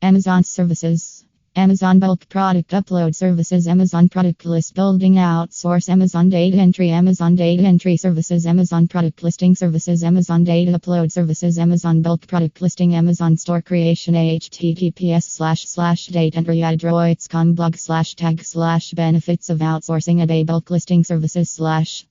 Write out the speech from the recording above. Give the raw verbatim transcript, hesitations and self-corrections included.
Amazon services. Amazon bulk product upload services. Amazon product list building outsource. Amazon data entry. Amazon data entry services. Amazon product listing services. Amazon data upload services. Amazon bulk product listing. Amazon store creation. Https slash slash date entry adroits dot com blog slash tag slash benefits of outsourcing eBay bulk listing services slash